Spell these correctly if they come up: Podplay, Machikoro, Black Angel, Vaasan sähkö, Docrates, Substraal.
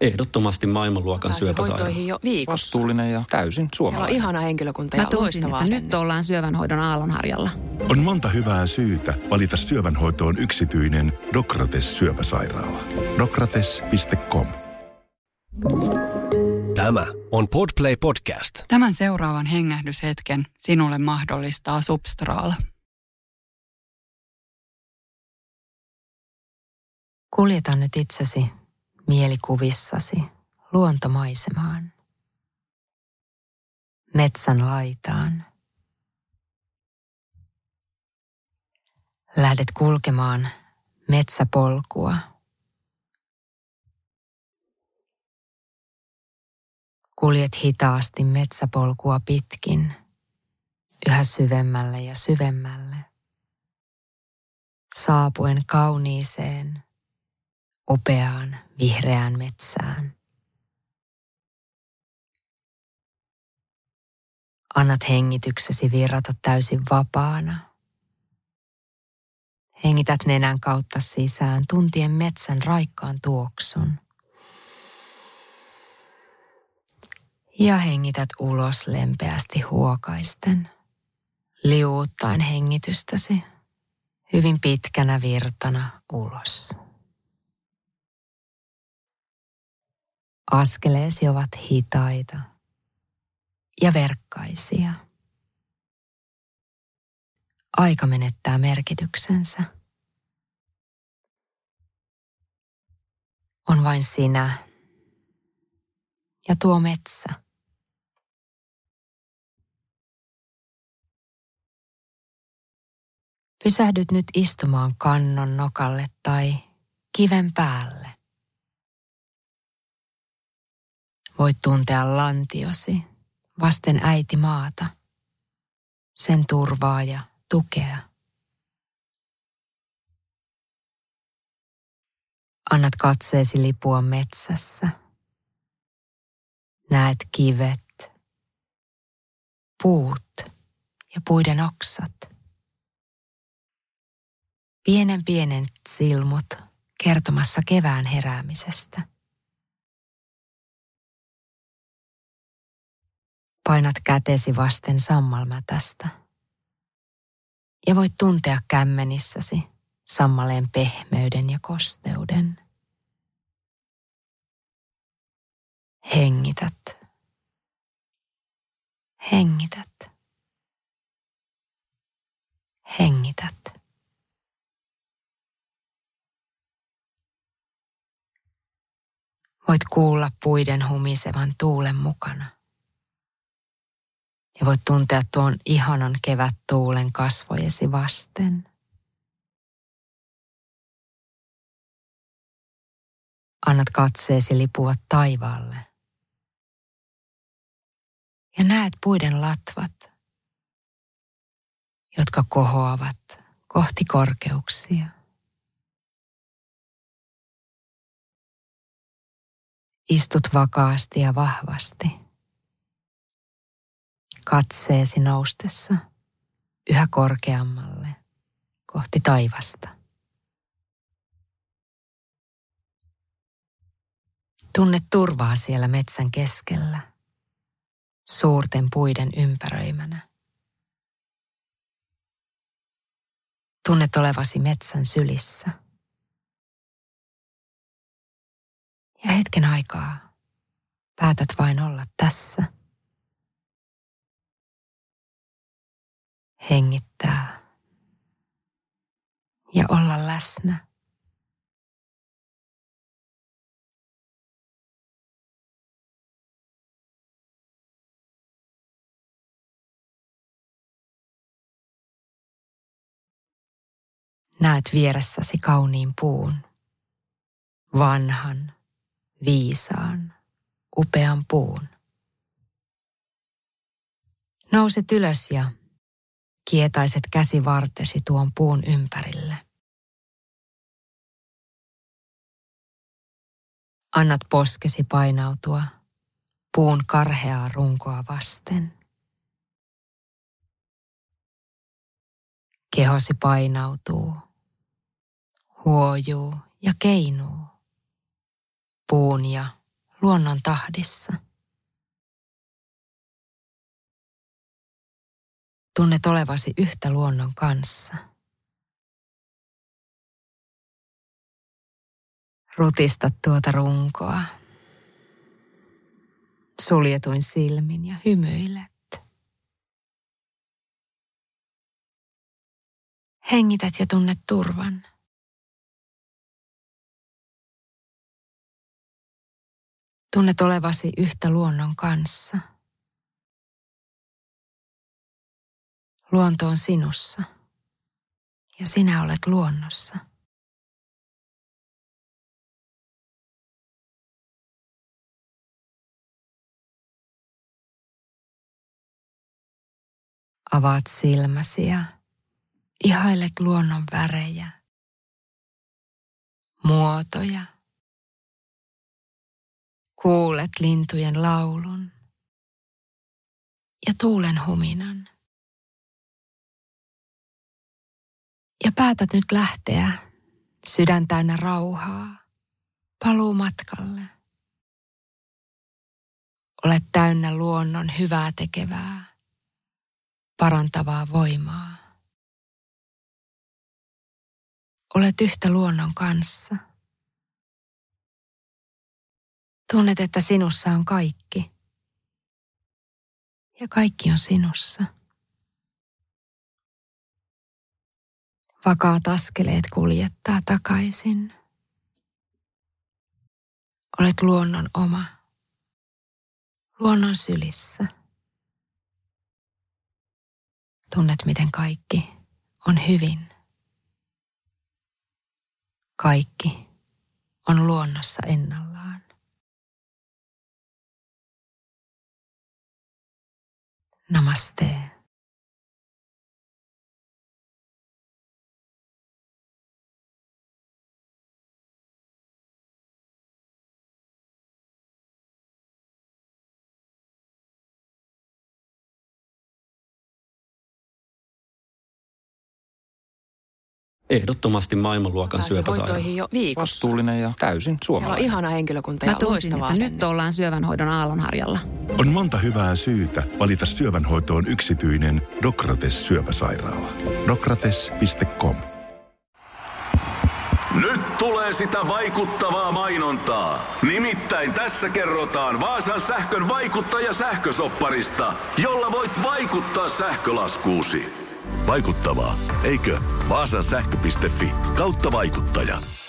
Ehdottomasti maailmanluokan syöpäsairaala. Vastuullinen ja täysin suomalainen. Siellä on ihana henkilökunta ja loistavaa. Nyt ollaan syövänhoidon aallonharjalla. On monta hyvää syytä valita syövänhoitoon yksityinen Docrates syöpäsairaala. Docrates.com. Tämä on Podplay podcast. Tämän seuraavan hengähdyshetken sinulle mahdollistaa Substraal. Kuljeta nyt itsesi mielikuvissasi luontomaisemaan, metsän laitaan. Lähdet kulkemaan metsäpolkua. Kuljet hitaasti metsäpolkua pitkin, yhä syvemmälle ja syvemmälle, saapuen kauniiseen, upeaan vihreään metsään. Annat hengityksesi virrata täysin vapaana. Hengität nenän kautta sisään tuntien metsän raikkaan tuoksun. Ja hengität ulos lempeästi huokaisten, liuuttaen hengitystäsi hyvin pitkänä virtana ulos. Askeleesi ovat hitaita ja verkkaisia. Aika menettää merkityksensä. On vain sinä ja tuo metsä. Pysähdyt nyt istumaan kannon nokalle tai kiven päälle. Voit tuntea lantiosi vasten äiti maata, sen turvaa ja tukea. Annat katseesi lipua metsässä. Näet kivet, puut ja puiden oksat. Pienet silmut kertomassa kevään heräämisestä. Painat kätesi vasten sammalmätästä ja voit tuntea kämmenissäsi sammaleen pehmeyden ja kosteuden. Hengität. Hengität. Hengität. Voit kuulla puiden humisevan tuulen mukana. Ja voit tuntea tuon ihanan kevättuulen kasvojesi vasten. Annat katseesi lipua taivaalle. Ja näet puiden latvat, jotka kohoavat kohti korkeuksia. Istut vakaasti ja vahvasti. Katseesi noustessa yhä korkeammalle kohti taivasta. Tunne turvaa siellä metsän keskellä, suurten puiden ympäröimänä. Tunnet olevasi metsän sylissä. Ja hetken aikaa päätät vain olla tässä. Hengittää ja olla läsnä. Näet vieressäsi kauniin puun, vanhan, viisaan, upean puun. Nouset ylös ja kietaiset käsivartesi tuon puun ympärille. Annat poskesi painautua puun karheaa runkoa vasten. Kehosi painautuu, huojuu ja keinuu puun ja luonnon tahdissa. Tunnet olevasi yhtä luonnon kanssa. Rutista tuota runkoa. Suljetuin silmin ja hymyilet. Hengität ja tunnet turvan. Tunnet olevasi yhtä luonnon kanssa. Luonto on sinussa ja sinä olet luonnossa. Avaat silmäsi ja ihailet luonnon värejä, muotoja. Kuulet lintujen laulun ja tuulen huminan. Ja päätät nyt lähteä sydän täynnä rauhaa paluumatkalle. Olet täynnä luonnon hyvää tekevää, parantavaa voimaa. Olet yhtä luonnon kanssa. Tunnet, että sinussa on kaikki. Ja kaikki on sinussa. Vakaat askeleet kuljettaa takaisin. Olet luonnon oma. Luonnon sylissä. Tunnet, miten kaikki on hyvin. Kaikki on luonnossa ennallaan. Namaste. Ehdottomasti maailmanluokan syöpäsairaala. Jo viikossa. Vastuullinen ja täysin suomalainen. Siellä on ihana henkilökunta ja loistavaa. Nyt ollaan syövänhoidon aallonharjalla. On monta hyvää syytä valita syövänhoitoon yksityinen Docrates syöpäsairaala. Docrates.com. Nyt tulee sitä vaikuttavaa mainontaa. Nimittäin tässä kerrotaan Vaasan sähkön vaikuttaja sähkösopparista, jolla voit vaikuttaa sähkölaskuusi. Vaikuttavaa, eikö? Vaasan sähkö.fi/vaikuttaja.